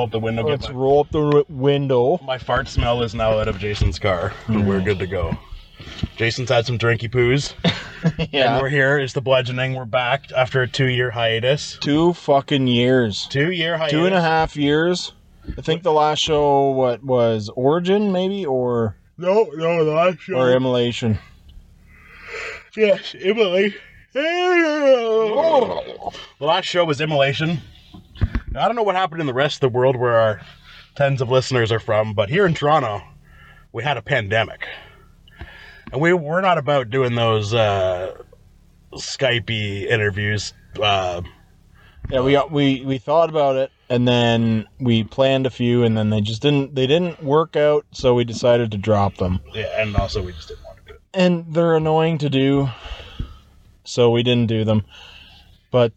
roll up the window. Let's roll up the window. My fart smell is now out of Jason's car, and we're good to go. Jason's had some drinky poos. Yeah. And we're here. It's the bludgeoning. We're back after a 2-year hiatus. 2 fucking years. 2-year hiatus. 2.5 years. I think the last show, what was Origin, maybe, or no, the last show or Immolation. Yes, Immolation. The last show was Immolation. Now, I don't know what happened in the rest of the world where our tens of listeners are from, but here in Toronto, we had a pandemic. And we're not about doing those Skypey interviews. Yeah, we thought about it, and then we planned a few, and then they didn't work out, so we decided to drop them. Yeah, and also we just didn't want to do it. And they're annoying to do, so we didn't do them. But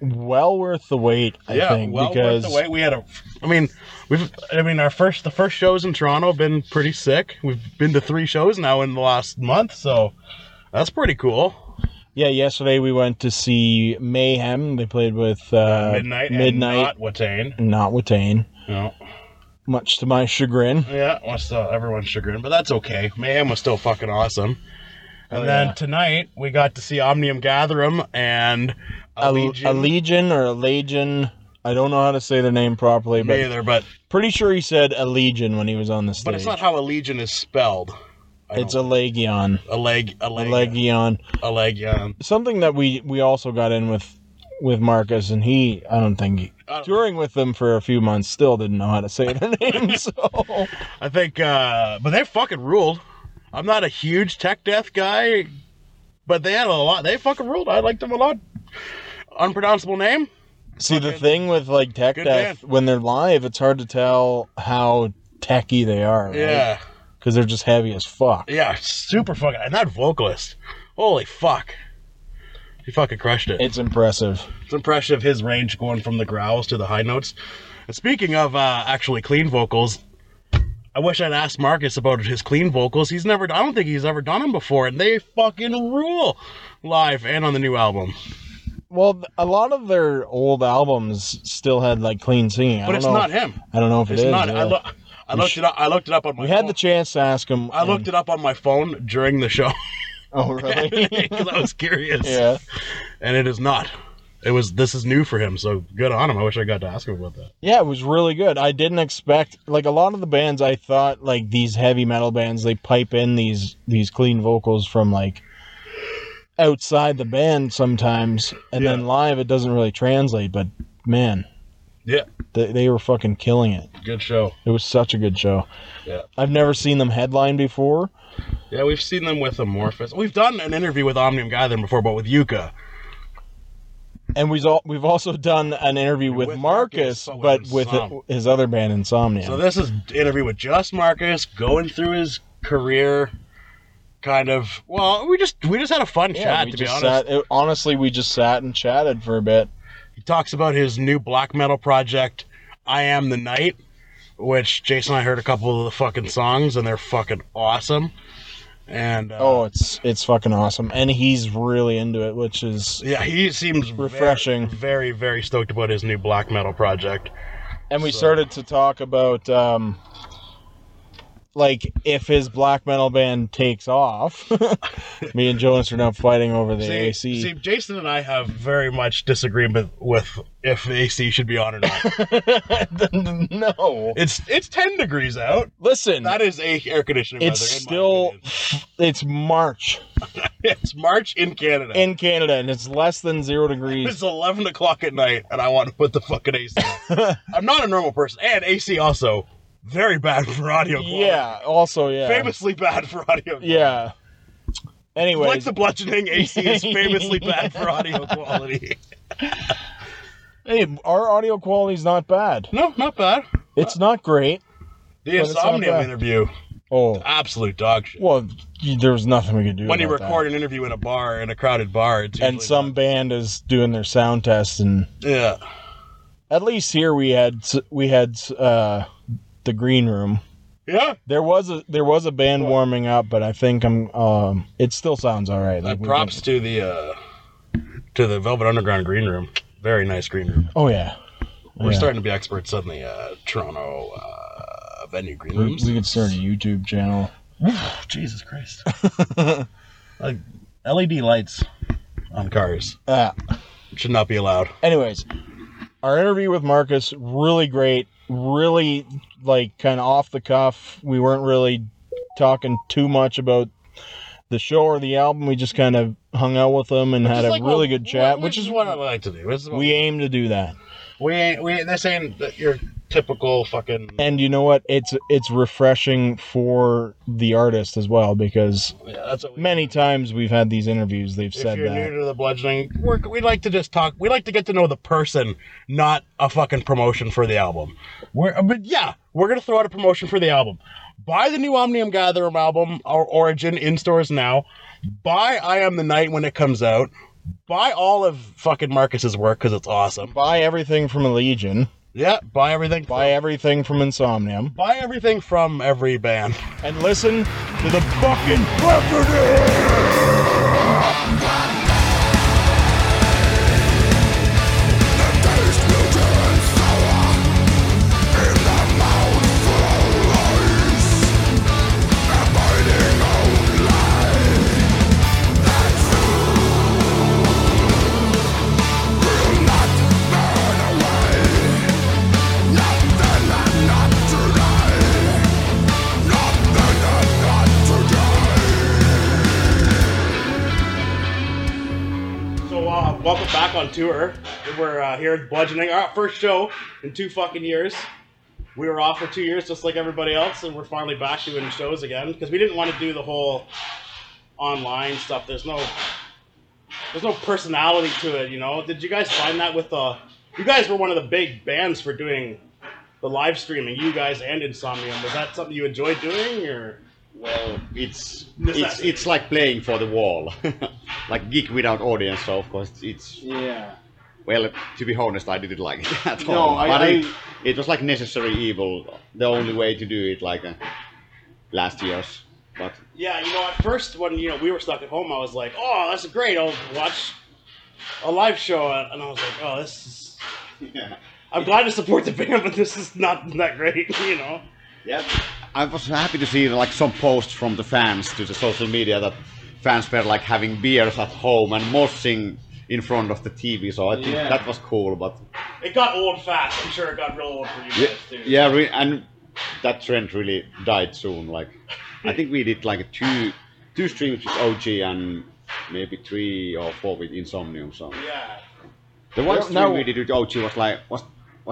well worth the wait, I think. Yeah, well worth the wait. We had the first shows in Toronto have been pretty sick. We've been to 3 shows now in the last month, so that's pretty cool. Yeah, yesterday we went to see Mayhem. They played with Midnight, and not Watain. No. Much to my chagrin. Yeah, much to everyone's chagrin, but that's okay. Mayhem was still fucking awesome. And then tonight, we got to see Omnium Gatherum and Allegaeon. I don't know how to say their name properly. But me either, but pretty sure he said Allegaeon when he was on the stage. But it's not how Allegaeon is spelled. It's Allegaeon. Allegaeon. Something that we also got in with Markus, and he, I don't think, touring with them for a few months, still didn't know how to say their name. So I think, but they fucking ruled. I'm not a huge tech death guy, but they had a lot. They fucking ruled. I liked them a lot. Unpronounceable name. See, the thing with like tech death, when they're live, it's hard to tell how techy they are. Right? Yeah. Because they're just heavy as fuck. Yeah, super fucking. And that vocalist. Holy fuck. He fucking crushed it. It's impressive. It's impressive, his range going from the growls to the high notes. And speaking of actually clean vocals, I wish I'd asked Markus about his clean vocals. I don't think he's ever done them before, and they fucking rule live and on the new album. Well, a lot of their old albums still had like clean singing. But it's not him. I don't know if it is. Not, yeah. I looked it up on my phone. We had the chance to ask him. I looked it up on my phone during the show. Oh, really? Because I was curious. Yeah. And it is not. This is new for him, so good on him. I wish I got to ask him about that. Yeah, it was really good. I didn't expect, like, a lot of the bands, I thought, like, these heavy metal bands, they pipe in these clean vocals from, like, outside the band sometimes, and then live it doesn't really translate, but, man. Yeah. They were fucking killing it. Good show. It was such a good show. Yeah. I've never seen them headline before. Yeah, we've seen them with Amorphis. We've done an interview with Omnium Gatherum before, but with Yuka. And we've also done an interview with Markus, but with his other band, Insomnium. So this is an interview with just Markus, going through his career, kind of... Well, we just had a fun chat, to be honest. Honestly, we just sat and chatted for a bit. He talks about his new black metal project, I Am The Night, which Jason and I heard a couple of the fucking songs, and they're fucking awesome. And it's fucking awesome, and he's really into it, which is he seems refreshing. Very, very, very stoked about his new black metal project. And we started to talk about like if his black metal band takes off. Me and Jonas are now fighting over the AC. See, Jason and I have very much disagreement with if the AC should be on or not. No, it's 10 degrees out. Listen, that is a air conditioning. It's March. It's March in Canada. And it's less than 0 degrees. It's 11:00 at night, and I want to put the fucking AC on. I'm not a normal person, and AC also. Very bad for audio quality. Yeah, also, yeah. Famously bad for audio quality. Yeah. Anyways. Like the bludgeoning, AC is famously bad for audio quality. Hey, our audio quality's not bad. No, not bad. It's not great. The Insomnium interview. Oh. Absolute dog shit. Well, there was nothing we could do. When you record an interview in a bar, in a crowded bar, it's usually. And some band is doing their sound test and. Yeah. At least here we had the green room. Yeah, there was a band warming up, but I think I'm. It still sounds all right. Like props to the Velvet Underground green room. Very nice green room. Oh yeah, We're starting to be experts on the Toronto venue green rooms. We could start a YouTube channel. Oh, Jesus Christ. Like LED lights on cars. Should not be allowed. Anyways, our interview with Markus, really great. Really, like, kind of off the cuff. We weren't really talking too much about the show or the album. We just kind of hung out with them and which had a really good chat, which is what I like to do. We aim to do that. This ain't your typical fucking... And you know what? It's refreshing for the artist as well, because many times we've had these interviews, they've said that. If you're new to the bludgeoning work, we like to just talk. We like to get to know the person, not a fucking promotion for the album. We're going to throw out a promotion for the album. Buy the new Omnium Gatherum album, our Origin, in stores now. Buy I Am The Night when it comes out. Buy all of fucking Markus's work because it's awesome. Buy everything from Allegion. Yeah, buy everything. Buy everything from Insomnium. Buy everything from every band. And listen to the fucking record. Welcome back on tour. We're here at Bludgeoning, our first show in 2 fucking years. We were off for 2 years just like everybody else, and we're finally back doing shows again because we didn't want to do the whole online stuff. There's no personality to it, you know. Did you guys find that with you guys were one of the big bands for doing the live streaming, you guys and Insomnium. Was that something you enjoyed doing, or? Well, it's like playing for the wall, like gig without audience. So of course it's Well, to be honest, I didn't like it at all. It was like necessary evil, the only way to do it, like last year's. But yeah, you know, at first when we were stuck at home, I was like, oh, that's great! I'll watch a live show, and I was like, oh, this is. Yeah. I'm glad to support the band, but this is not that great, you know. Yeah. I was happy to see like some posts from the fans to the social media that fans were like having beers at home and moshing in front of the TV, so I think that was cool, but... It got old fast, I'm sure it got real old for you guys too. Yeah, and that trend really died soon, like... I think we did like two streams with OG and maybe 3 or 4 with Insomnium, so... Yeah. The one stream we did with OG was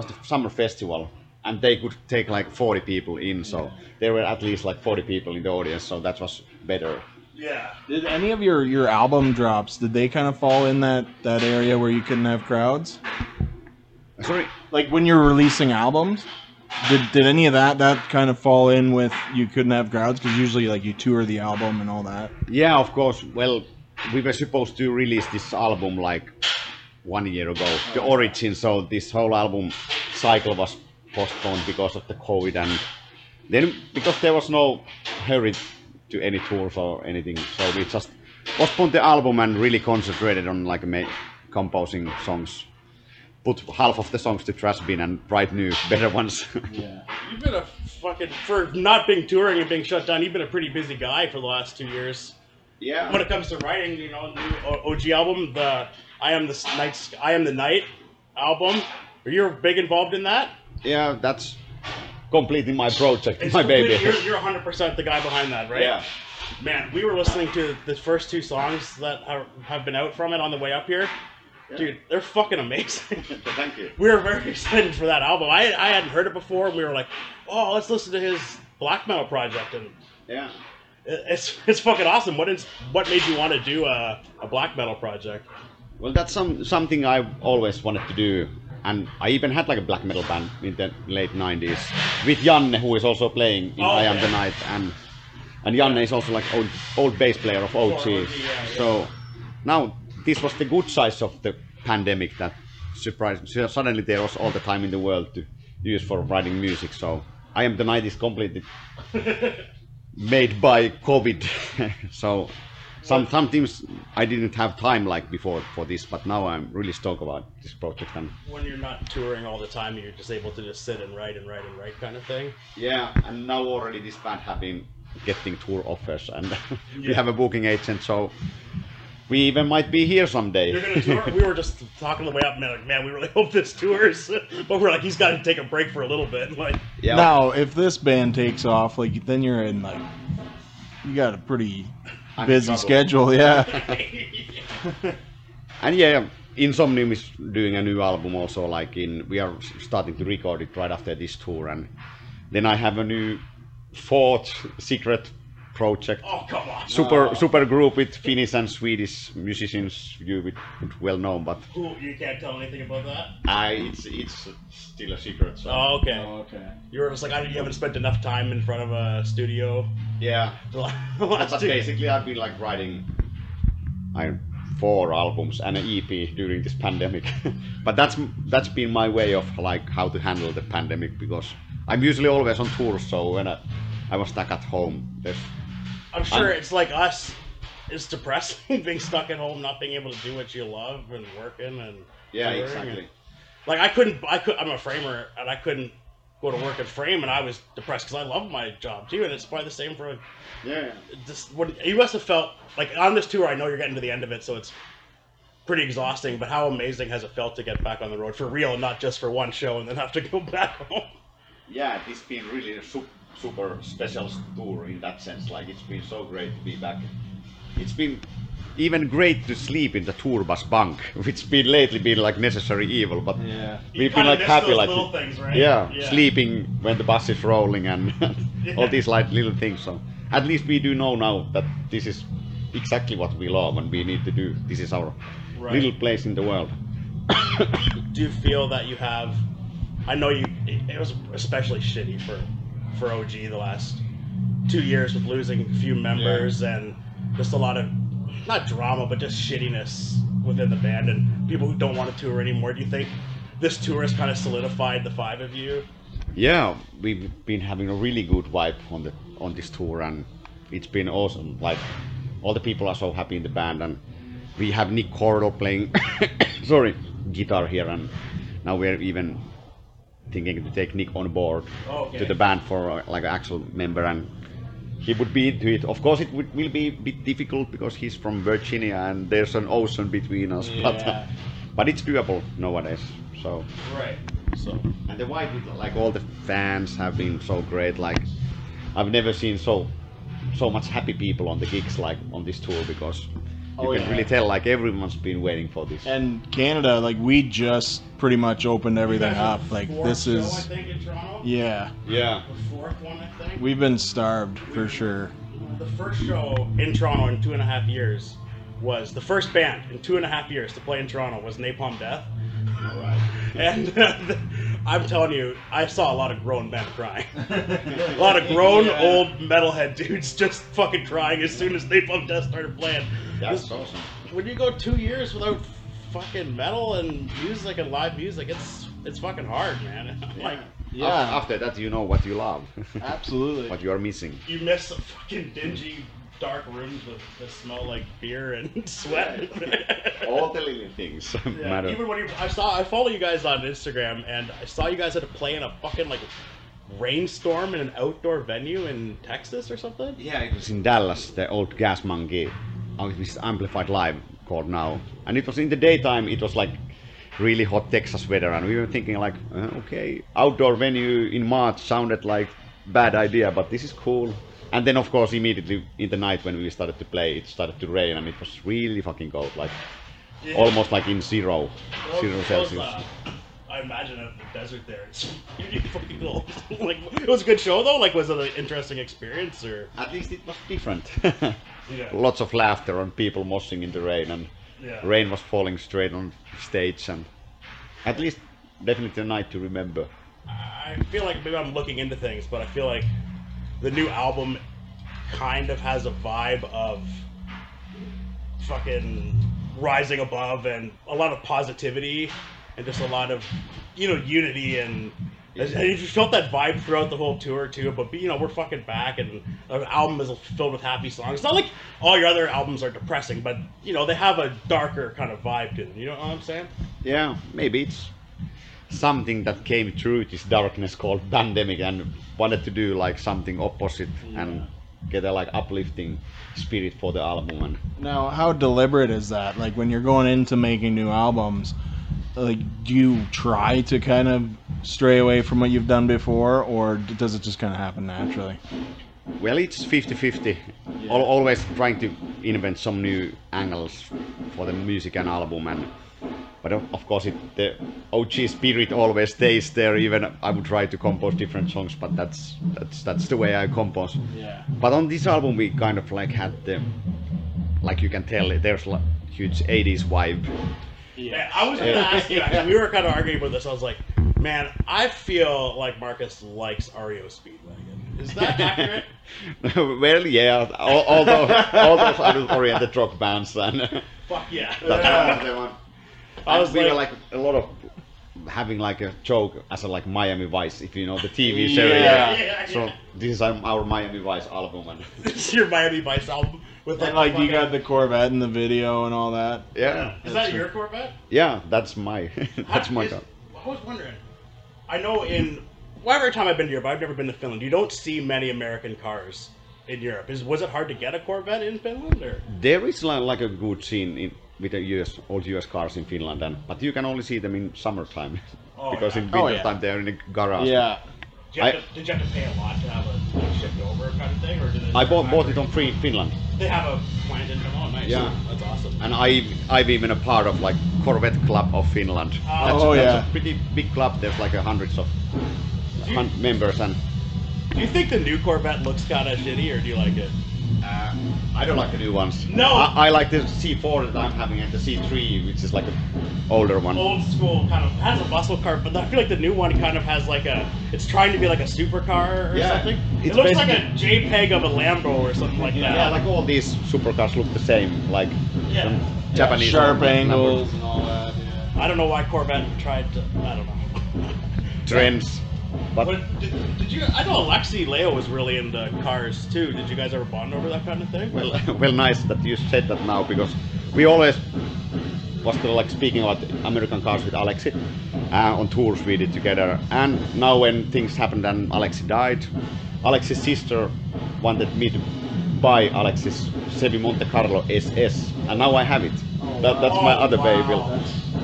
the summer festival. And they could take like 40 people in, so there were at least like 40 people in the audience, so that was better. Yeah. Did any of your album drops, did they kind of fall in that area where you couldn't have crowds? Sorry? Like when you're releasing albums, did any of that kind of fall in with you couldn't have crowds? Because usually like you tour the album and all that. Yeah, of course. Well, we were supposed to release this album like 1 year ago, the Origin, so this whole album cycle was postponed because of the COVID, and then because there was no hurry to any tours or anything, so we just postponed the album and really concentrated on like composing songs. Put half of the songs to trash bin and write new, better ones. Yeah, you've been a fucking for not being touring and being shut down. You've been a pretty busy guy for the last 2 years. Yeah. When it comes to writing, new OG album, the I Am the Night album. Are you big involved in that? Yeah, that's completely my project, it's my baby. You're 100% the guy behind that, right? Yeah. Man, we were listening to the first 2 songs that have been out from it on the way up here. Yeah. Dude, they're fucking amazing. Thank you. We were very excited for that album. I hadn't heard it before, and we were like, oh, let's listen to his Black Metal project. And yeah. It's fucking awesome. What made you want to do a Black Metal project? Well, that's something I've always wanted to do. And I even had like a black metal band in the late 90s with Janne, who is also playing in I Am The Night. And Janne is also like old bass player of OG. So now this was the good size of the pandemic that surprised me. Suddenly there was all the time in the world to use for writing music. So I Am The Night is completely made by COVID. So Some teams I didn't have time like before for this, but now I'm really stoked about this project. And when you're not touring all the time, you're just able to just sit and write and write and write kind of thing. Yeah, and now already this band have been getting tour offers, and we have a booking agent, so we even might be here someday. You're gonna tour? We were just talking on the way up, man. Like, man, we really hope this tours, but we're like, he's got to take a break for a little bit. Like, yeah. Now, if this band takes off, like, then you're in like, you got a pretty busy schedule, and Insomnium is doing a new album also, like we are starting to record it right after this tour, and then I have a new fourth secret project. Oh, come on. Super group with Finnish and Swedish musicians you would well know, but ooh, you can't tell anything about that? It's still a secret. So. Oh, okay. Oh, okay. You were just like, you haven't spent enough time in front of a studio. Yeah. But basically, I've been like writing 4 albums and an EP during this pandemic. But that's been my way of like how to handle the pandemic, because I'm usually always on tour, so when I was stuck at home, I'm sure it's like us. It's depressing being stuck at home, not being able to do what you love and working and And, like I'm a framer, and I couldn't go to work and frame, and I was depressed because I love my job too, and it's probably the same for you must have felt like on this tour. I know you're getting to the end of it, so it's pretty exhausting. But how amazing has it felt to get back on the road for real, and not just for one show and then have to go back home? Yeah, it's been really a super special tour in that sense. Like, it's been so great to be back. It's been even great to sleep in the tour bus bunk, which been lately been like necessary evil, but we've been like happy, like little things, right? Sleeping when the bus is rolling and all these like little things. So at least we do know now that this is exactly what we love and we need to do. This is our little place in the world. Do you feel that you have? I know it was especially shitty for OG the last 2 years with losing a few members and just a lot of, not drama, but just shittiness within the band and people who don't want to tour anymore. Do you think this tour has kind of solidified the 5 of you? Yeah, we've been having a really good vibe on this tour, and it's been awesome. Like, all the people are so happy in the band, and we have Nick Cordell playing guitar here, and now we're even thinking to take Nick on board to the band for like an actual member, and he would be into it. Of course, it will be a bit difficult because he's from Virginia and there's an ocean between us, but it's doable nowadays. So and the vibe with like all the fans have been so great. Like, I've never seen so much happy people on the gigs like on this tour, because you can really tell, like, everyone's been waiting for this. And Canada, like, we just pretty much opened everything up. Like, this is... Show, I think, in Toronto? Yeah. Yeah. The 4th one, I think? We've been starved, for sure. The first show in Toronto in 2.5 years was... The first band in 2.5 years to play in Toronto was Napalm Death. All right. And I'm telling you, I saw a lot of grown men crying. A lot of grown, old metalhead dudes just fucking crying as soon as Napalm Death started playing. That's awesome. When you go 2 years without fucking metal and music and live music, it's fucking hard, man. After that, you know what you love. Absolutely. What you are missing. You miss some fucking dingy, dark rooms that smell like beer and sweat. All the little things matter. Even when I follow you guys on Instagram, and I saw you guys had to play in a fucking like rainstorm in an outdoor venue in Texas or something. Yeah, it was in Dallas, the old Gas Monkey. This Amplified Live called now, and it was in the daytime. It was like really hot Texas weather, and we were thinking like, outdoor venue in March sounded like bad idea, but this is cool. And then of course immediately in the night when we started to play, it started to rain, and it was really fucking cold, like almost like in zero Celsius. I imagine out in the desert there, it's fucking cold. Like, it was a good show though. Like, was it an interesting experience, or at least it was different? Lots of laughter and people moshing in the rain, and rain was falling straight on stage, and at least definitely a night to remember. I feel like maybe I'm looking into things, but I feel like the new album kind of has a vibe of fucking rising above and a lot of positivity. And just a lot of, unity and And you just felt that vibe throughout the whole tour too. But you know, we're fucking back, and the album is filled with happy songs. It's not like all your other albums are depressing, but you know, they have a darker kind of vibe to them. You know what I'm saying? Yeah, maybe it's something that came through this darkness called pandemic and wanted to do like something opposite and get a like uplifting spirit for the album. And now, how deliberate is that? Like when you're going into making new albums, like do you try to kind of stray away from what you've done before, or does it just kind of happen naturally? Well, it's 50-50. Yeah. Always trying to invent some new angles for the music and album, and but of course the OG spirit always stays there. Even I would try to compose different songs, but that's the way I compose. Yeah. But on this album we kind of like had the, like you can tell there's like huge 80s vibe. Yeah, I was gonna ask you. Actually, we were kind of arguing about this. I was like, man, I feel like Markus likes REO Speedwagon. Is that accurate? Well, yeah. All those adult-oriented rock bands, and fuck yeah, that's the one. I was we were like a lot of having like a joke as a like Miami Vice, if you know the TV show. Yeah. So this is our Miami Vice album, and this is your Miami Vice album. With and like you got the Corvette in the video and all that. Yeah. Is that your Corvette? Yeah, that's my car. I was wondering. I know in every time I've been to Europe, I've never been to Finland. You don't see many American cars in Europe. Was it hard to get a Corvette in Finland? Or? There is like a good scene with the US, old US cars in Finland, but you can only see them in summertime because in wintertime they're in the garage. Yeah. Did you have to pay a lot to have it shipped over kind of thing? Or did it I bought it on free in Finland. They have a plant in Finland, nice. Yeah. That's awesome. And I've even a part of like Corvette Club of Finland. That's a pretty big club. There's like hundreds of members. And do you think the new Corvette looks kind of shitty, or do you like it? I don't like the new ones. No! I like the C4 that I'm having and the C3, which is like an older one. Old school, kind of has a muscle car, but I feel like the new one kind of has like a... It's trying to be like a supercar or something. It looks like a JPEG of a Lambo or something like that. Yeah, like all these supercars look the same, like Japanese... Sharp angles and all that, I don't know why Corvette tried to... I don't know. Trends. But did you? I know Alexi Laiho was really into cars too. Did you guys ever bond over that kind of thing? Well, nice that you said that now, because we always was still like speaking about American cars with Alexi. On tours we did together, and now when things happened and Alexi died, Alexi's sister wanted me to buy Alexi's Chevy Monte Carlo SS, and now I have it. That's my other baby,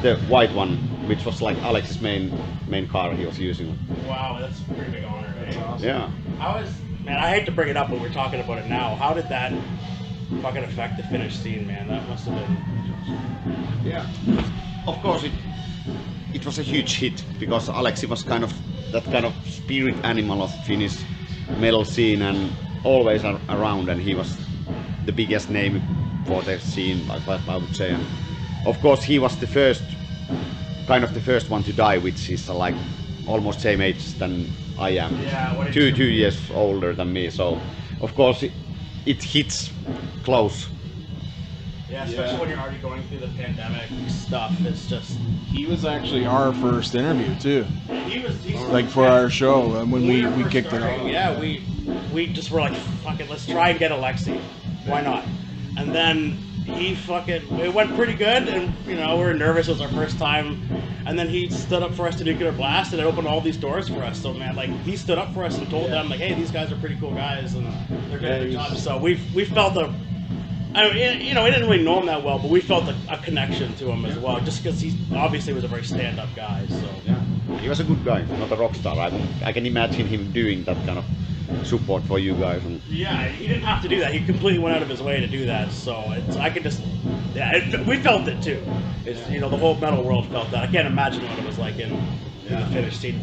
the white one, which was like Alex's main car he was using. Wow, that's a pretty big honor, right? That's awesome. Yeah. I hate to bring it up, but we're talking about it now. How did that fucking affect the Finnish scene, man? That must have been... Yeah. Of course, it was a huge hit, because Alexi was kind of that kind of spirit animal of Finnish metal scene and always around, and he was the biggest name for the scene, I would say. And of course, he was the first... kind of the first one to die, which is like almost same age than I am. Yeah, two years older than me, so of course it hits close. Yeah, especially when you're already going through the pandemic stuff. It's just... He was actually our first interview too. Like for our show when we kicked it off. Yeah, we just were like, fuck it, let's try and get Alexi. Why not? And then it went pretty good, and you know, we were nervous, it was our first time, and then he stood up for us to Nuclear Blast, and it opened all these doors for us. So man, like, he stood up for us and told them like, hey, these guys are pretty cool guys and they're good at their job. So we felt we didn't really know him that well, but we felt a connection to him as well, just because he obviously was a very stand-up guy. So he was a good guy, not a rock star. I can imagine him doing that kind of support for you guys. And yeah, he didn't have to do that. He completely went out of his way to do that. So we felt it too. You know, the whole metal world felt that. I can't imagine what it was like in the Finnish scene,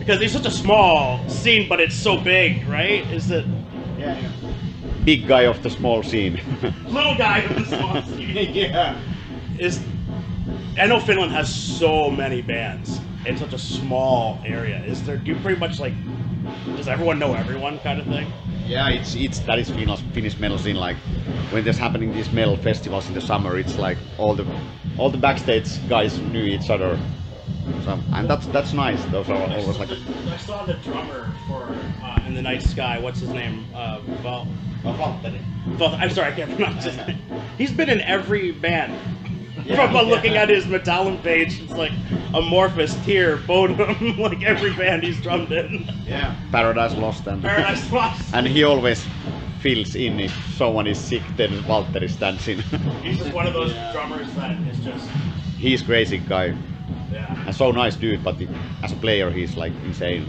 because it's such a small scene, but it's so big, right? Is it? Yeah. Big guy of the small scene. Little guy of the small scene. Yeah. I know Finland has so many bands in such a small area. Do you pretty much like? Does everyone know everyone kind of thing? Yeah, that is Finnish metal scene. Like when there's happening these metal festivals in the summer, it's like all the backstage guys knew each other. So, and that's nice. Those are always like. I saw the drummer for In the Night Sky. What's his name? Waltteri. I'm sorry, I can't pronounce his name. He's been in every band. Yeah, from looking at his Metallum page, it's like Amorphis, Tear, Bodum, like every band he's drummed in. Yeah. Paradise Lost and Paradise Lost. And he always fills in if someone is sick, then Waltteri stands in. He's just one of those drummers that is just. He's crazy guy. Yeah. And so nice dude, but as a player he's like insane.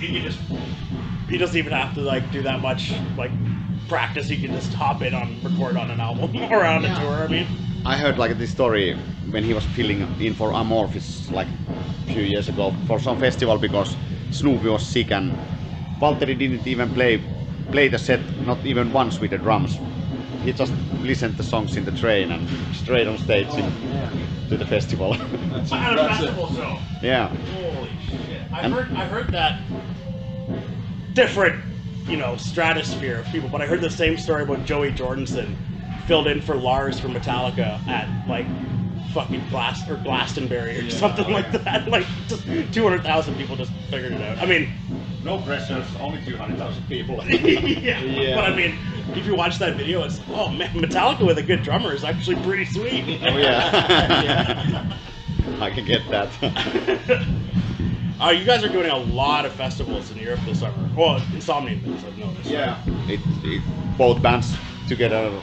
He can just. He doesn't even have to like do that much like practice. He can just hop in on record on an album or on a tour. I mean. I heard like this story when he was filling in for Amorphis like a few years ago for some festival because Snoopy was sick and Waltteri didn't even play the set, not even once with the drums. He just listened to songs in the train and straight on stage to the festival. That's at a festival show. Yeah. Holy shit! I've heard that different, you know, stratosphere of people, but I heard the same story about Joey Jordison. Filled in for Lars from Metallica at like fucking Glastonbury or something like that. Like just 200,000 people just figured it out. I mean, no pressure, only 200,000 people. Yeah, but I mean, if you watch that video, it's oh man, Metallica with a good drummer is actually pretty sweet. Oh yeah, yeah. I can get that. You guys are doing a lot of festivals in Europe this summer. Well, Insomnium is, I've noticed. Yeah, it both bands. Together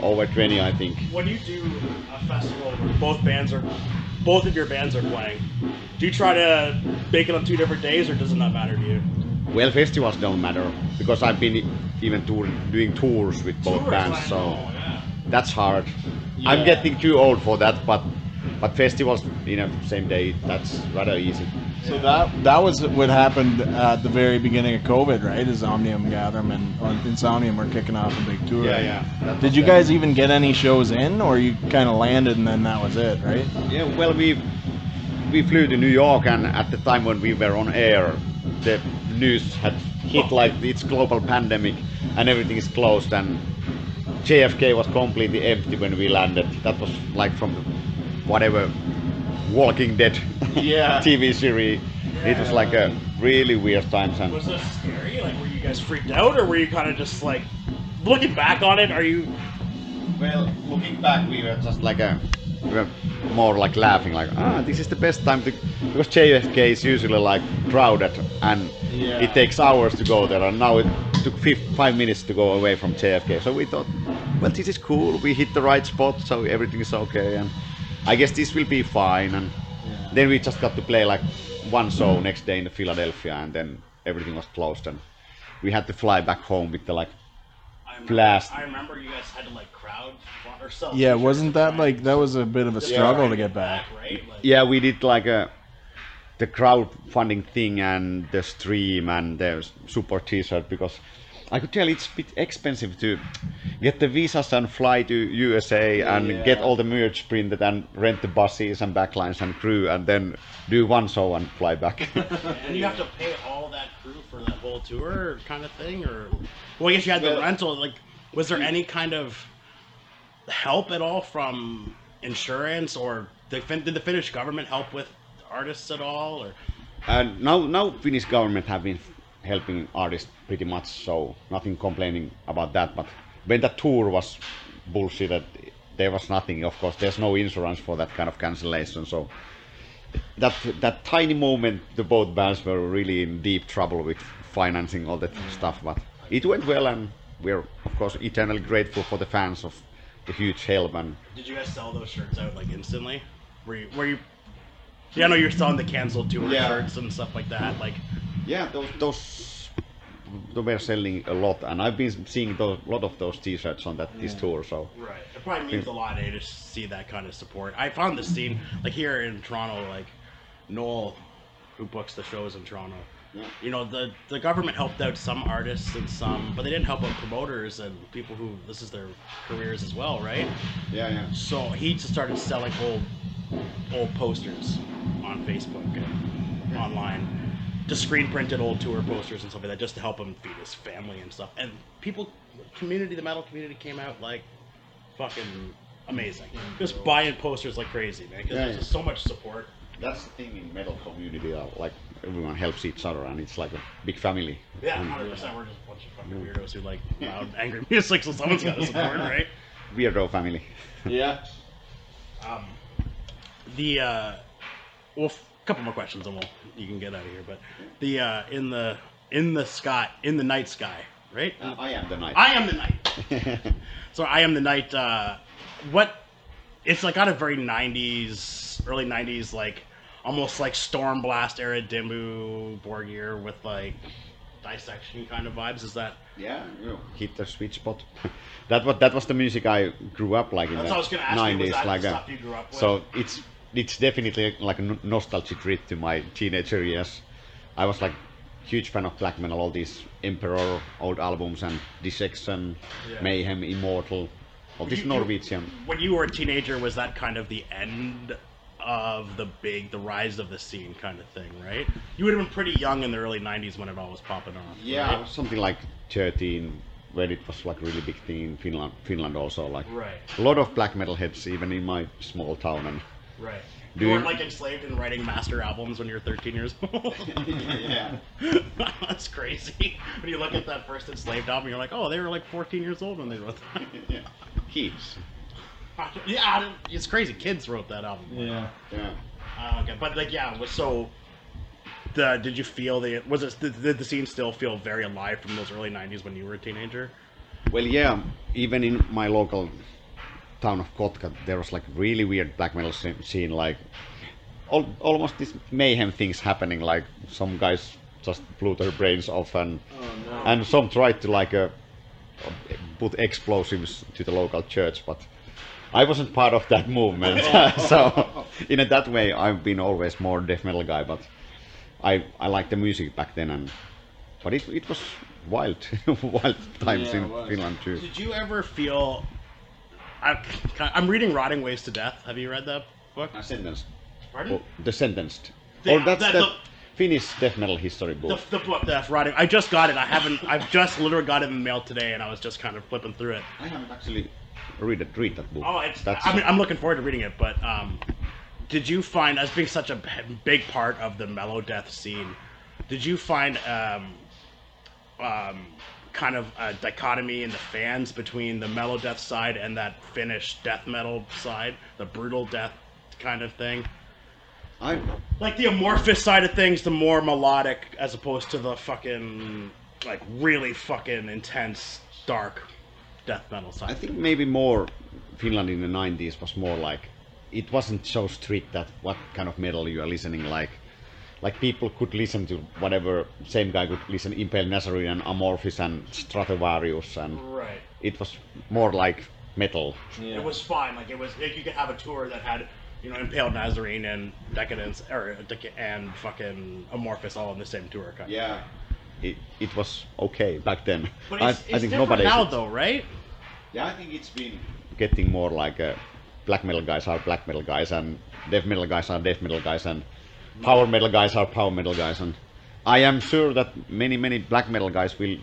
over 20, I think. When you do a festival where both of your bands are playing, do you try to make it on two different days, or does it not matter to you? Well, festivals don't matter because I've been even doing tours with both bands, so that's hard. Yeah. I'm getting too old for that, but festivals, you know, same day, that's rather easy. So that was what happened at the very beginning of COVID, right? Is Omnium Gatherum and Insomnium were kicking off a big tour. Yeah. Did you guys even get any shows in, or you kind of landed and then that was it, right? Yeah. Well, we flew to New York, and at the time when we were on air, the news had hit like it's global pandemic, and everything is closed, and JFK was completely empty when we landed. That was like from whatever. Walking Dead TV series. Yeah. It was like a really weird time. Was this scary? Like, were you guys freaked out, or were you kind of just like, looking back on it, are you? Well, looking back, we were just like we were more like laughing, like, this is the best time to, because JFK is usually like crowded, and it takes hours to go there, and now it took 5 minutes to go away from JFK. So we thought, well, this is cool. We hit the right spot, so everything is okay, and. I guess this will be fine, and then we just got to play like one show next day in Philadelphia, and then everything was closed, and we had to fly back home with the like blast. I remember you guys had to like crowd or something. Yeah, wasn't that like that was a bit of a struggle to get back? Right? Like, we did like the crowdfunding thing and the stream and the support T-shirt because. I could tell it's a bit expensive to get the visas and fly to USA and get all the merch printed and rent the buses and backlines and crew and then do one show and fly back. And you have to pay all that crew for that whole tour kind of thing? Or well, I guess you had the rental. Like, was there any kind of help at all from insurance or did the Finnish government help with artists at all? Or now Finnish government have been helping artists pretty much, so nothing complaining about that. But when the tour was bullshitted, there was nothing. Of course, there's no insurance for that kind of cancellation. So that tiny moment, the both bands were really in deep trouble with financing all that stuff. But it went well, and we're of course eternally grateful for the fans of the huge help. And did you guys sell those shirts out like instantly? Were you? Yeah, I know you're selling the canceled tour shirts and stuff like that. Like. Yeah, those they were selling a lot, and I've been seeing a lot of those T-shirts on this tour. So right, it probably means a lot to see that kind of support. I found the scene like here in Toronto, like Noel, who books the shows in Toronto. Yeah. You know, the government helped out some artists and some, but they didn't help out promoters and people who this is their careers as well, right? Yeah. So he just started selling old posters on Facebook and online. Just screen printed old tour posters and stuff like that just to help him feed his family and stuff. And people, the metal community came out like fucking amazing. Just buying posters like crazy, man. Because there's just so much support. That's the thing in metal community, like everyone helps each other and it's like a big family. Yeah, 100%. We're just a bunch of fucking weirdos who like loud, angry music, so someone's got to support, right? Weirdo family. Yeah. Well, a couple more questions and you can get out of here. But the in the night sky, right? I Am The Night. I Am The Night. So I Am The Night. It's like got a very '90s, early '90s, like almost like Stormblast era Dimmu Borgir with like Dissection kind of vibes. Is that? Yeah, hit the sweet spot. that was the music I grew up like in the '90s, like that. So it's definitely like a nostalgic trip to my teenager years. I was like huge fan of black metal, all these Emperor old albums and Dissection, Mayhem, Immortal. This Norwegian. When you were a teenager, was that kind of the end of the rise of the scene kind of thing, right? You would have been pretty young in the early '90s when it all was popping off. Yeah, right? Something like 13, when it was like really big thing in Finland also, like a lot of black metal heads, even in my small town. And you weren't like enslaved and writing master albums when you were 13 years old. Yeah, that's crazy. When you look at that first Enslaved album, you're like, oh, they were like 14 years old when they wrote that. Yeah. Kids. Yeah, it's crazy. Kids wrote that album. Yeah, yeah. Okay, but like, yeah. So, did you feel did the scene still feel very alive from those early '90s when you were a teenager? Well, yeah. Even in my local town of Kotka, there was like really weird black metal scene. Like, almost these mayhem things happening. Like some guys just blew their brains off, and some tried to like put explosives to the local church, but I wasn't part of that movement. So in that way I've been always more death metal guy, but I liked the music back then, but it was wild times in Finland too. Did you ever feel I'm reading Rotting Ways to Death. Have you read that book? Sentenced. Pardon? Oh, The Sentenced. That's the Finnish death metal history book. The book that's Rotting. I just got it. I've just literally got it in the mail today, and I was just kind of flipping through it. I haven't actually read that book. Oh, I'm looking forward to reading it. But did you find, as being such a big part of the mellow death scene, did you find kind of a dichotomy in the fans between the mellow death side and that Finnish death metal side, the brutal death kind of thing? Like the amorphous side of things, the more melodic, as opposed to the fucking, like, really fucking intense, dark death metal side. I think maybe more Finland in the 90s was more like, it wasn't so strict that what kind of metal you are listening like. Like people could listen to whatever, same guy could listen Impaled Nazarene and Amorphis and Stratovarius, and it was more like metal. Yeah. It was fine, like it was, you could have a tour that had, you know, Impaled Nazarene and Decadence, and fucking Amorphis all on the same tour. Kind of thing. It was okay back then. But I think nobody now though, right? Yeah, I think it's been getting more like black metal guys are black metal guys, and death metal guys are death metal guys, and power metal guys are power metal guys, and I am sure that many black metal guys will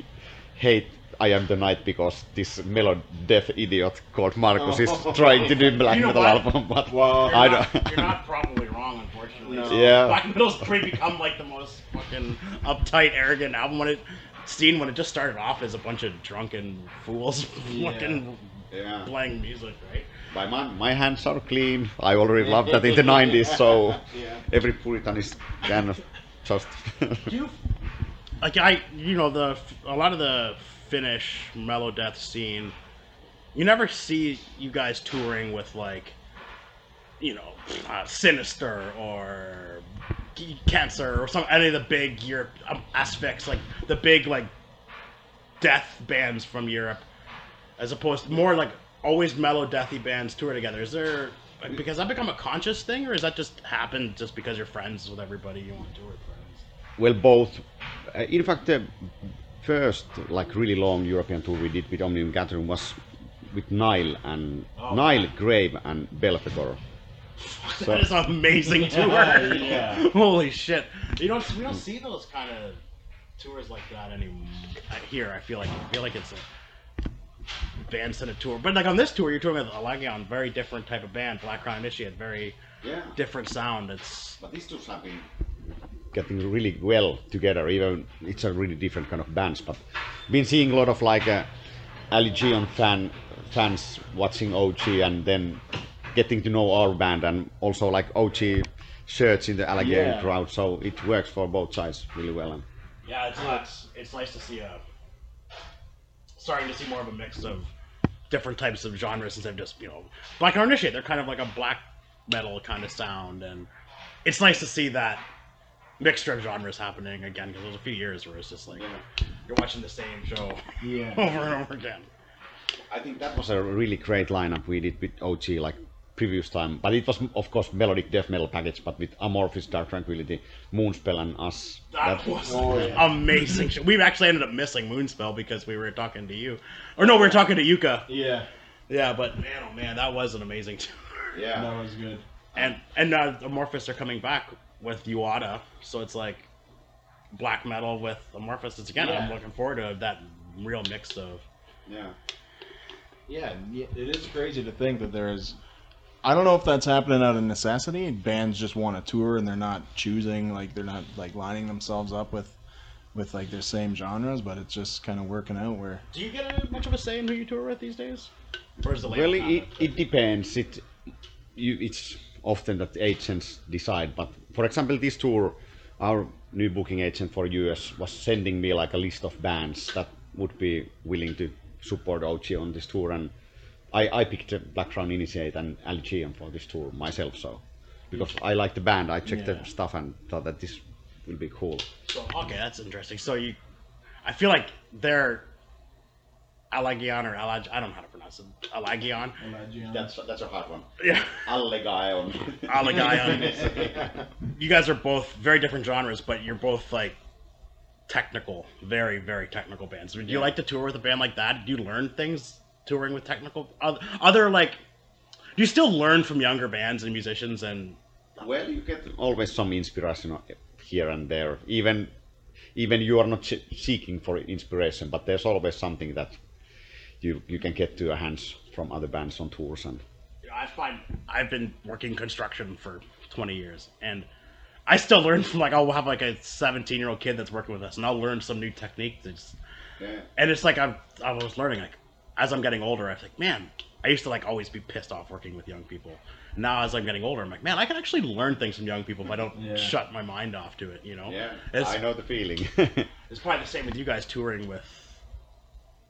hate I Am The Night because this mellow deaf idiot called Markus is trying to do black metal album, but you're not probably wrong, unfortunately. No. Yeah. Black metal's pretty become like the most fucking uptight, arrogant album when it just started off as a bunch of drunken fools fucking playing music, right? By my hands are clean. I already loved that in the 90s, so every Puritan is kind of just a lot of the Finnish mellow death scene, you never see you guys touring with like, you know, Sinister or Cancer or any of the big Europe aspects, like the big like death bands from Europe, as opposed to more like always mellow deathy bands tour together. Is there, because that become a conscious thing, or is that just happened just because you're friends with everybody you want to tour with? Well, both. In fact, first like really long European tour we did with Omnium Gatherum was with Nile and Grave and Belphegor. That is an amazing tour. Yeah. Holy shit. We don't see those kind of tours like that anymore here. I feel like it's bands in a tour. But like on this tour, you're touring with Allegaeon, very different type of band. Black Crown Initiate, very different sound. It's but these two have been getting really well together. Even it's a really different kind of bands. But been seeing a lot of like Allegaeon fans watching OG and then getting to know our band, and also like OG shirts in the Allegaeon crowd. So it works for both sides really well. And yeah, it's nice. It's nice to see a. Starting to see more of a mix of different types of genres instead of just, you know, Black Crown Initiate. They're kind of like a black metal kind of sound, and it's nice to see that mixture of genres happening again, because there was a few years where it's just like, you're watching the same show over and over again. I think that was a really great lineup we did with OG, like, previous time, but it was of course melodic death metal package, but with Amorphis, Dark Tranquility, Moonspell and us. That was amazing. We actually ended up missing Moonspell because we were talking to you. Or no, we were talking to Yuka. Yeah. Yeah, but man, oh man, that was an amazing tour. Yeah, that was good. And Amorphis are coming back with Uada, so it's like black metal with Amorphis. It's again, I'm looking forward to that real mix of... Yeah, it is crazy to think that there is... I don't know if that's happening out of necessity. Bands just want a tour and they're not choosing, like they're not like lining themselves up with like their same genres, but it's just kind of working out where... Do you get much of a say in who you tour with these days? Or is the label not? It depends. It's often that agents decide, but for example, this tour, our new booking agent for US was sending me like a list of bands that would be willing to support OG on this tour, and I picked Black Crown Initiate and Allegaeon for this tour myself, so because I like the band, I checked the stuff and thought that this will be cool. So, okay, that's interesting. So you, I feel like they're Allegaeon or Alleg, I don't know how to pronounce it. Allegaeon. That's a hard one. Yeah. Allegaeon. Allegaeon. You guys are both very different genres, but you're both like technical, very very technical bands. Do you like to tour with a band like that? Do you learn things? Touring with technical other like, do you still learn from younger bands and musicians? And well, you get always some inspiration here and there, even you are not seeking for inspiration, but there's always something that you can get to your hands from other bands on tours. And I find I've been working construction for 20 years and I still learn from, like, I'll have like a 17-year-old kid that's working with us and I'll learn some new technique and it's like I was learning, like, as I'm getting older, I was like, man, I used to like always be pissed off working with young people. Now, as I'm getting older, I'm like, man, I can actually learn things from young people if I don't shut my mind off to it, you know? Yeah, I know the feeling. It's probably the same with you guys touring with...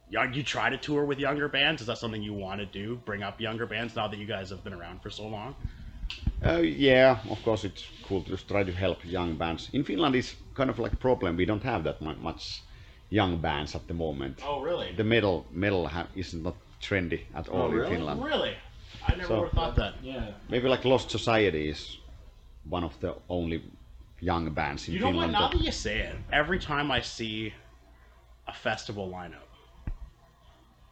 You try to tour with younger bands? Is that something you want to do, bring up younger bands now that you guys have been around for so long? Yeah, of course, it's cool to try to help young bands. In Finland, it's kind of like a problem. We don't have that much... young bands at the moment. Oh, really? The metal isn't not trendy at all in Finland. Really? I never would have thought that. Yeah. Maybe like Lost Society is one of the only young bands in Finland. You know what? Now that you say it, every time I see a festival lineup,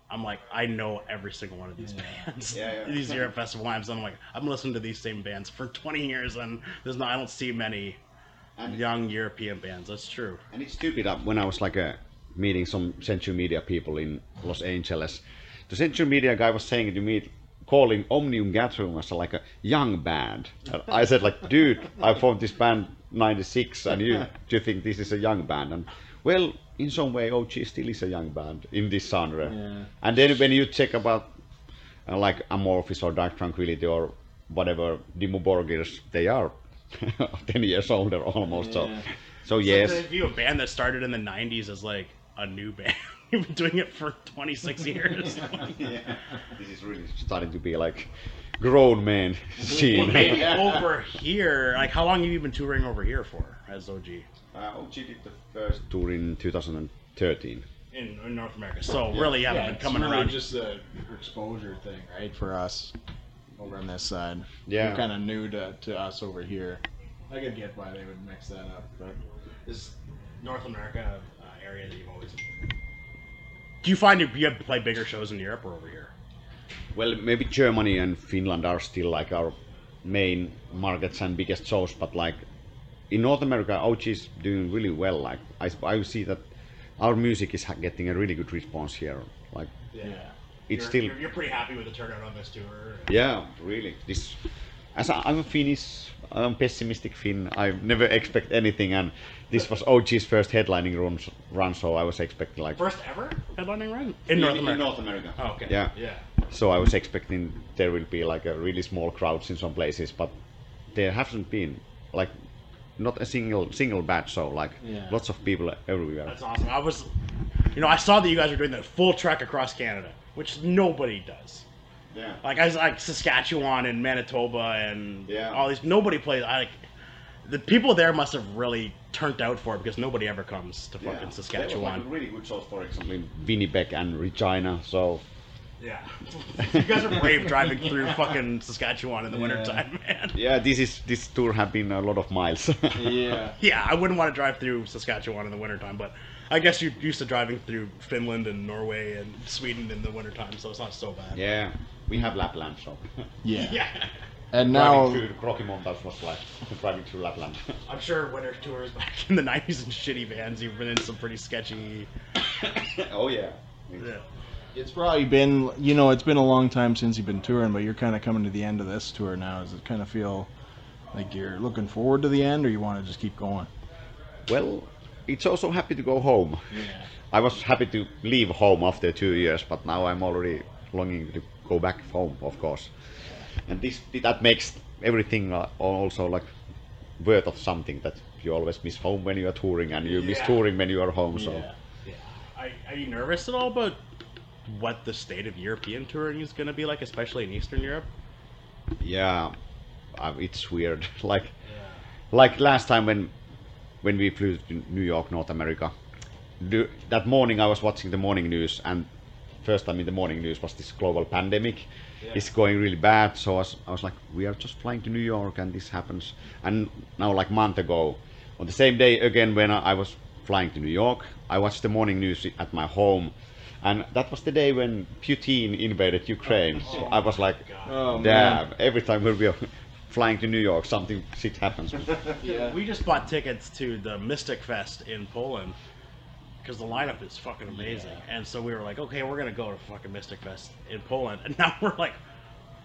I'm like, I know every single one of these bands. Yeah, yeah. These Europe festival lineups. I'm like, I've been listening to these same bands for 20 years, and there's I don't see many. And young European bands, that's true. And it's stupid. When I was like meeting some Century Media people in Los Angeles, the Century Media guy was saying to me, calling Omnium Gatherum as like a young band. And I said like, dude, I formed this band 96, and you do you think this is a young band? And well, in some way, OG still is a young band in this genre. Yeah. And then when you check about like Amorphis or Dark Tranquility or whatever, Dimmu Borgirs, they are 10 years older almost. So yes, so view a band that started in the 90s as like a new band. You've been doing it for 26 years. This is really starting to be like grown man scene. Well, maybe over here, like, how long have you been touring over here for as OG? OG did the first tour in 2013 in North America, so really you haven't been coming really around. Just the exposure thing, right, for us over on this side. You're kind of new to us over here. I could get why they would mix that up, but is North America area that you've always... Do you find you have to play bigger shows in Europe or over here? Well, maybe Germany and Finland are still like our main markets and biggest shows, but like in North America, OG is doing really well. Like I see that our music is getting a really good response here. Like it's still. You're pretty happy with the turnout on this tour. Yeah, really. This, as I'm a Finnish, I'm a pessimistic Finn. I never expect anything, and this was OG's first headlining run, so I was expecting like first ever headlining run in North America. Oh, okay. Yeah. Yeah. So I was expecting there will be like a really small crowds in some places, but there hasn't been like not a single batch. So like lots of people everywhere. That's awesome. I was, you know, I saw that you guys were doing the full trek across Canada, which nobody does. Yeah. Like I was like Saskatchewan and Manitoba and all these. Nobody plays. I like the people there must have really turned out for it because nobody ever comes to fucking Saskatchewan. There was like really good shows, for example, in Winnipeg and Regina. So. Yeah, you guys are brave driving through fucking Saskatchewan in the wintertime, man. Yeah, this tour have been a lot of miles. Yeah, I wouldn't want to drive through Saskatchewan in the wintertime, but I guess you're used to driving through Finland and Norway and Sweden in the wintertime, so it's not so bad. Yeah, we have Lapland, so. Yeah. And now driving through the Rocky Mountains was like driving through Lapland. I'm sure winter tours back in the 90s and shitty vans, you've been in some pretty sketchy. Oh yeah. Yeah. It's probably been, you know, it's been a long time since you've been touring, but you're kind of coming to the end of this tour now. Does it kind of feel like you're looking forward to the end, or you want to just keep going? Well, it's also happy to go home. Yeah. I was happy to leave home after 2 years, but now I'm already longing to go back home, of course. And that makes everything also like worth of something, that you always miss home when you are touring, and you miss touring when you are home. So, Are you nervous at all about what the state of European touring is going to be like, especially in Eastern Europe? Yeah, it's weird. Like last time when we flew to New York, North America, that morning I was watching the morning news, and first time in the morning news was this global pandemic. It's going really bad, so I was like, we are just flying to New York and this happens. And now like a month ago, on the same day again when I was flying to New York, I watched the morning news at my home. And that was the day when Putin invaded Ukraine. So I was like, damn, every time we were flying to New York, shit happens. We just bought tickets to the Mystic Fest in Poland because the lineup is fucking amazing. And so we were like, okay, we're going to go to fucking Mystic Fest in Poland. And now we're like,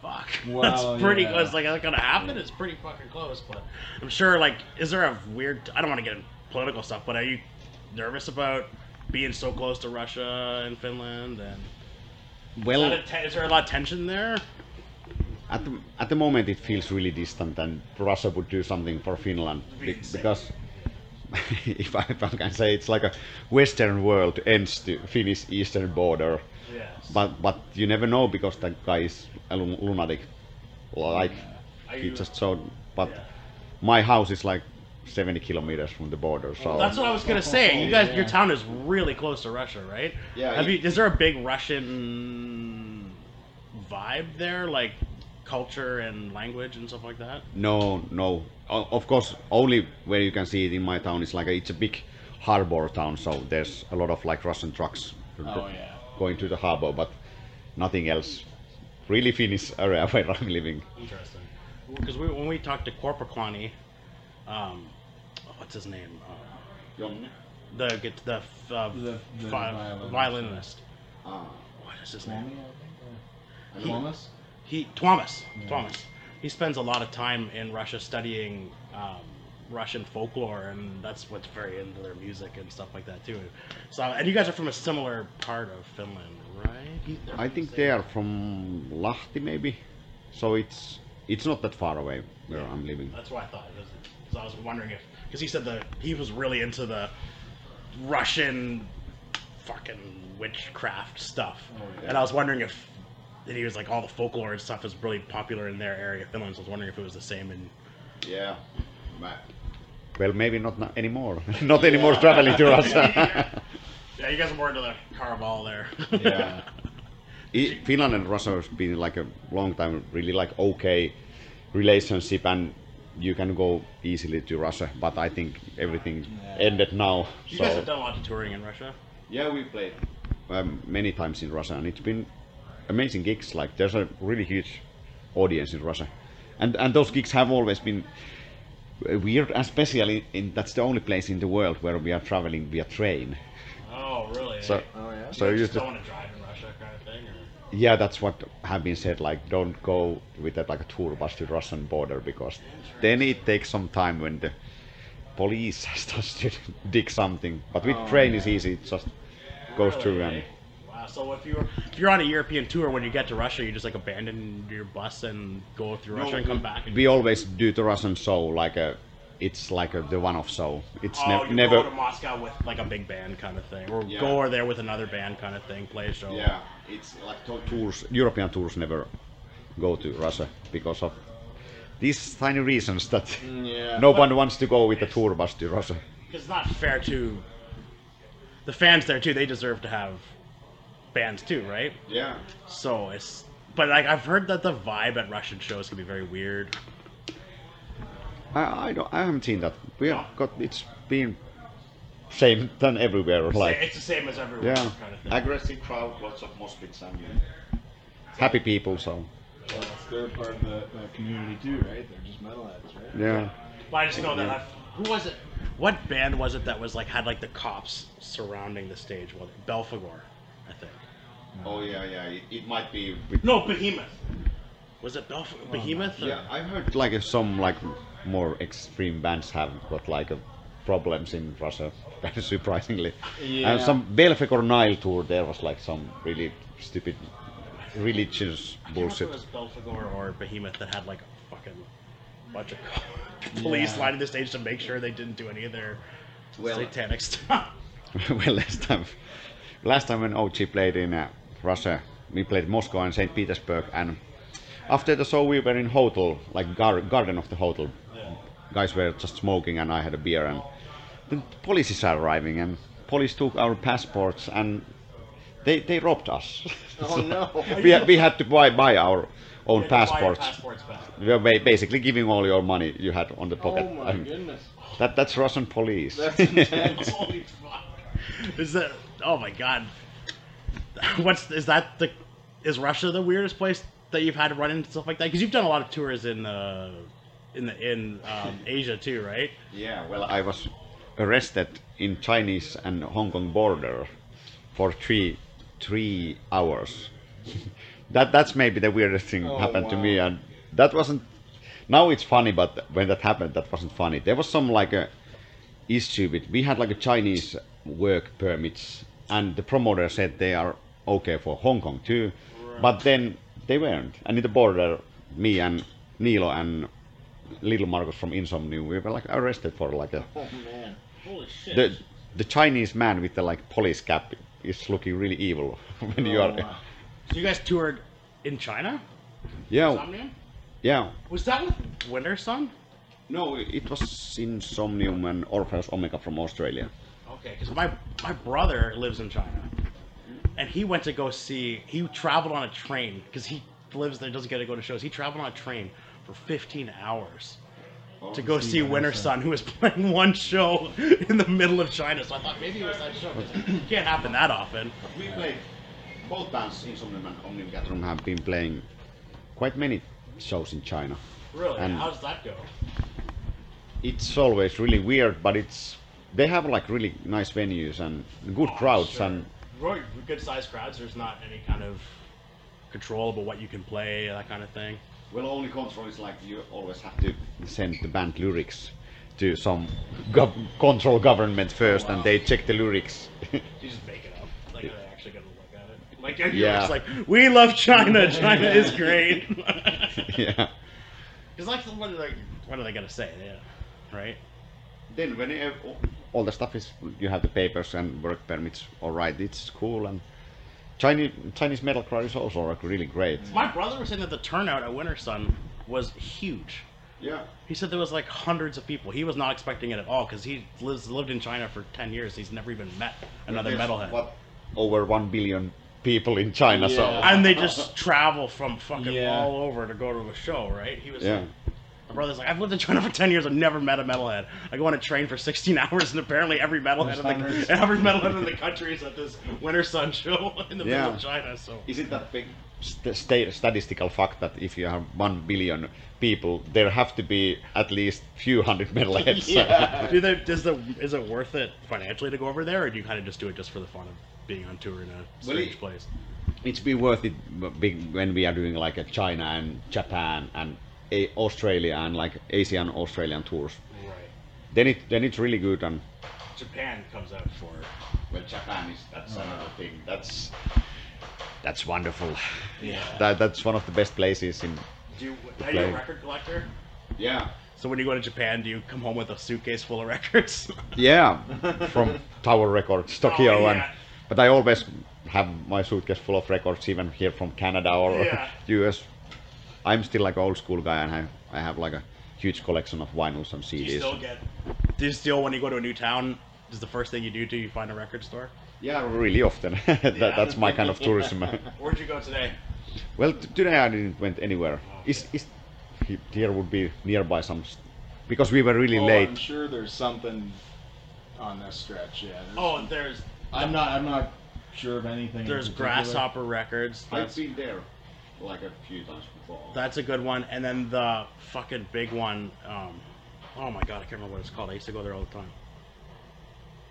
fuck, wow, that's pretty close. Like, is that going to happen? It's pretty fucking close. But I'm sure, like, is there a weird, I don't want to get into political stuff, but are you nervous about being so close to Russia and Finland? And well, is there a lot of tension there? At the moment, it feels really distant, and Russia would do something for Finland because, if I can say, it's like a Western world ends to Finnish eastern border. Yes. But you never know because that guy is a lunatic, like he just so. But my house is like 70 kilometers from the border, so that's what I was gonna say. You guys, your town is really close to Russia, right? Yeah. Is there a big Russian vibe there, like culture and language and stuff like that? No. Of course, only where you can see it in my town is like it's a big harbor town, so there's a lot of like Russian trucks going to the harbor, but nothing else. Really Finnish area where I'm living. Interesting, because when we talked to Korpaklani, what's his name? Janne? The violinist. What is his name? Tuomas? Tuomas. He spends a lot of time in Russia studying Russian folklore, and that's what's very into their music and stuff like that too. So, and you guys are from a similar part of Finland, right? I think they are from Lahti, maybe. So it's not that far away where I'm living. That's what I thought. I was wondering if, because he said he was really into the Russian fucking witchcraft stuff, and I was wondering if, and he was like, all the folklore and stuff is really popular in their area of Finland. So I was wondering if it was the same. And well, maybe not anymore. Not anymore traveling to Russia. You guys are more into the Karaval there. Finland and Russia has been like a long time really like okay relationship, and you can go easily to Russia, but I think everything ended now. You guys have done a lot of touring in Russia. Yeah, we played many times in Russia, and it's been amazing gigs. Like, there's a really huge audience in Russia, and those gigs have always been weird, especially in that's the only place in the world where we are traveling via train. Oh, really? So you just don't want to drive in Russia, kind of thing. Or? Yeah, that's what have been said, like don't go with that like a tour bus to Russian border, because then it takes some time when the police starts to dig something. But with train is easy, it just goes through and... Wow, so if you're on a European tour, when you get to Russia, you just like abandon your bus and go through Russia and come back? And we always do the Russian show, like it's like the one-off show. It's never... go to Moscow with like a big band kind of thing, or go over there with another band kind of thing, play a show. Yeah, it's like tours, European tours never go to Russia because of these tiny reasons that no one wants to go with a tour bus to Russia. It's not fair to the fans there too. They deserve to have bands too, right? Yeah. So it's, but like I've heard that the vibe at Russian shows can be very weird. I haven't seen that. We have got, it's been same than everywhere. Like it's the same as everywhere. Yeah. Kind of thing. Aggressive crowd, lots of mosh pits and happy people. So. Well, that's their part of the community too, right? They're just metalheads, right? Yeah. Well, I just know that who was it? What band was it that was like had like the cops surrounding the stage? Well, Belphegor, I think. Oh it might be. No, Behemoth. Was it Behemoth? Yeah, I heard like some like more extreme bands have got like problems in Russia, surprisingly. Yeah. And some Belphegor Nile tour, there was like some really stupid religious bullshit. I can't remember if it was Belphegor or Behemoth that had like a fucking bunch of police lining the stage to make sure they didn't do any of their satanic stuff. Well, last time when OG played in Russia, we played Moscow and St. Petersburg, and after the show we were in hotel, like garden of the hotel. Yeah. Guys were just smoking and I had a beer, and the police is arriving and police took our passports and they robbed us. Oh so no! We had to buy our own passports back. We were basically giving all your money you had on the pocket. Oh my goodness! That's Russian police. That's intense. Holy fuck! Is that? Oh my god! Is Russia the weirdest place that you've had to run into stuff like that? Because you've done a lot of tours in Asia too, right? Yeah. Well, I was arrested in Chinese and Hong Kong border for three hours. That's maybe the weirdest thing happened to me, and that wasn't. Now it's funny, but when that happened, that wasn't funny. There was some like a issue with, we had like a Chinese work permits, and the promoter said they are okay for Hong Kong too, right. But then they weren't. And in the border, me and Nilo and little Markus from Insomnium, we were like arrested for like a. Oh man! Holy shit! The Chinese man with the like police cap. It's looking really evil when you are. Wow. So you guys toured in China? Yeah. Insomnium? Yeah. Was that with Wintersun? No, it was Insomnium and Orpheus Omega from Australia. Okay, because my brother lives in China, and he went to go see. He traveled on a train because he lives there, doesn't get to go to shows. He traveled on a train for 15 hours. To go see Wintersun, who was playing one show in the middle of China, so I thought maybe it was that show. It can't happen that often. We played both bands, Insomnium and Omnium Gatherum, have been playing quite many shows in China. Really? And how does that go? It's always really weird, but they have like really nice venues and good crowds, sure. And really good-sized crowds. There's not any kind of control about what you can play, that kind of thing. Well, only control is like you always have to send the band lyrics to some control government first, and they check the lyrics. You just make it up. Like, are they actually going to look at it? Like, it's like, we love China. China is great. Yeah. Because like, what are they going to say? Yeah. Right. Then when you have all the stuff is, you have the papers and work permits. All right, it's cool and. Chinese metal crowd is also like really great. My brother was saying that the turnout at Wintersun was huge. Yeah. He said there was like hundreds of people. He was not expecting it at all because he lived in China for 10 years. He's never even met another metalhead. What, over 1 billion people in China. Yeah. So. And they just travel from fucking all over to go to a show, right? He was like, my brother's like, I've lived in China for 10 years. I've never met a metalhead. I go on a train for 16 hours, and apparently every metalhead in the country is at this Wintersun show in the middle of China. So is it that big statistical fact that if you have 1 billion people, there have to be at least few hundred metalheads? Yeah. Is it worth it financially to go over there, or do you kind of just do it just for the fun of being on tour in a strange place? it's been worth it when we are doing like a China and Japan and Australia and like ASEAN Australian tours. Right. Then it's really good. And Japan comes out for it. Well, Japan is another thing. That's wonderful. Yeah. That's one of the best places in. Are you a record collector? Yeah. So when you go to Japan, do you come home with a suitcase full of records? Yeah, from Tower Records, Tokyo, and but I always have my suitcase full of records, even here from Canada or US. I'm still like an old school guy, and I have like a huge collection of vinyls and CDs. Do you still, when you go to a new town, is the first thing you do you find a record store? Yeah, really often. That's my kind of tourism. Where'd you go today? Well, today I didn't went anywhere. Oh, okay. Here would be nearby some, because we were really late. I'm sure there's something on this stretch. Yeah. There's. I'm not sure of anything. There's Grasshopper Records. I've been there like a few times before. That's a good one. And then the fucking big one. Oh my god, I can't remember what it's called. I used to go there all the time.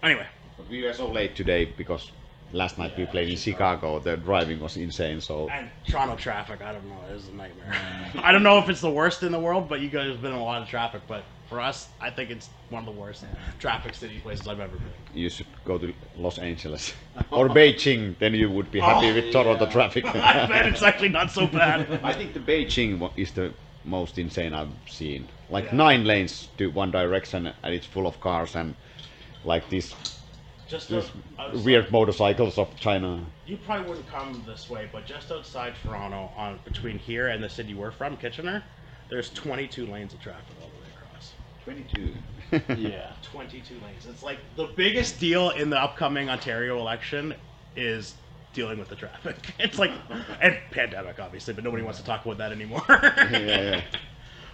Anyway. But we were so late today because last night we played in Chicago. The driving was insane. So and Toronto traffic, I don't know, it was a nightmare. I don't know if it's the worst in the world, but you guys have been in a lot of traffic. But for us, I think it's one of the worst traffic city places I've ever been. You should go to Los Angeles or Beijing, then you would be happy with Toronto traffic. I bet it's actually not so bad. I think the Beijing is the most insane I've seen. Like 9 lanes to one direction, and it's full of cars and like this. Just weird motorcycles of China. You probably wouldn't come this way, but just outside Toronto, on between here and the city we're from, Kitchener, there's 22 lanes of traffic all the way across. 22. Yeah, 22 lanes. It's like the biggest deal in the upcoming Ontario election is dealing with the traffic. It's like, and pandemic obviously, but nobody wants to talk about that anymore. Yeah.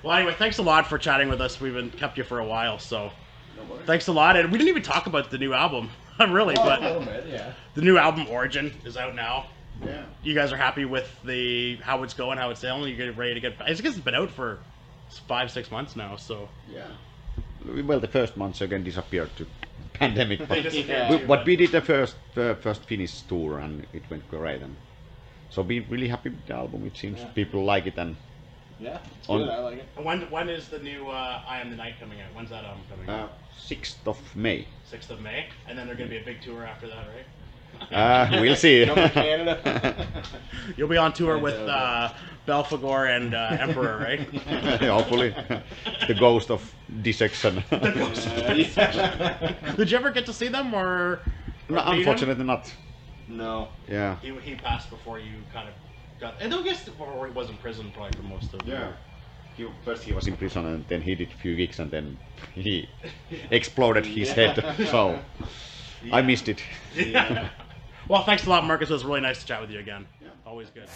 Well, anyway, thanks a lot for chatting with us. We've kept you for a while, so. No, thanks a lot, and we didn't even talk about the new album, really, but a little bit, the new album Origin is out now. Yeah. You guys are happy with how it's going, how it's selling? You're getting ready to get? I guess it's been out for 5-6 months now, so. Yeah. Well, the first months again disappeared to pandemic, but we did the first Finnish tour, and it went great, and so we're really happy with the album. It seems people like it, and. Yeah, it's good. I like it. When is the new I Am The Night coming out? When's that album coming out? 6th of May. 6th of May? And then there's going to be a big tour after that, right? We'll see. Come to Canada. You'll be on tour with Belphegor and Emperor, right? Hopefully. The ghost of Dissection. The ghost of Dissection. Did you ever get to see them? Or no, unfortunately not. No. Yeah. He passed before you kind of... And I guess he was in prison probably for most of it. Yeah. First he was in prison, and then he did a few gigs, and then he exploded his head. So I missed it. Yeah. Well, thanks a lot, Markus. It was really nice to chat with you again. Yeah. Always good.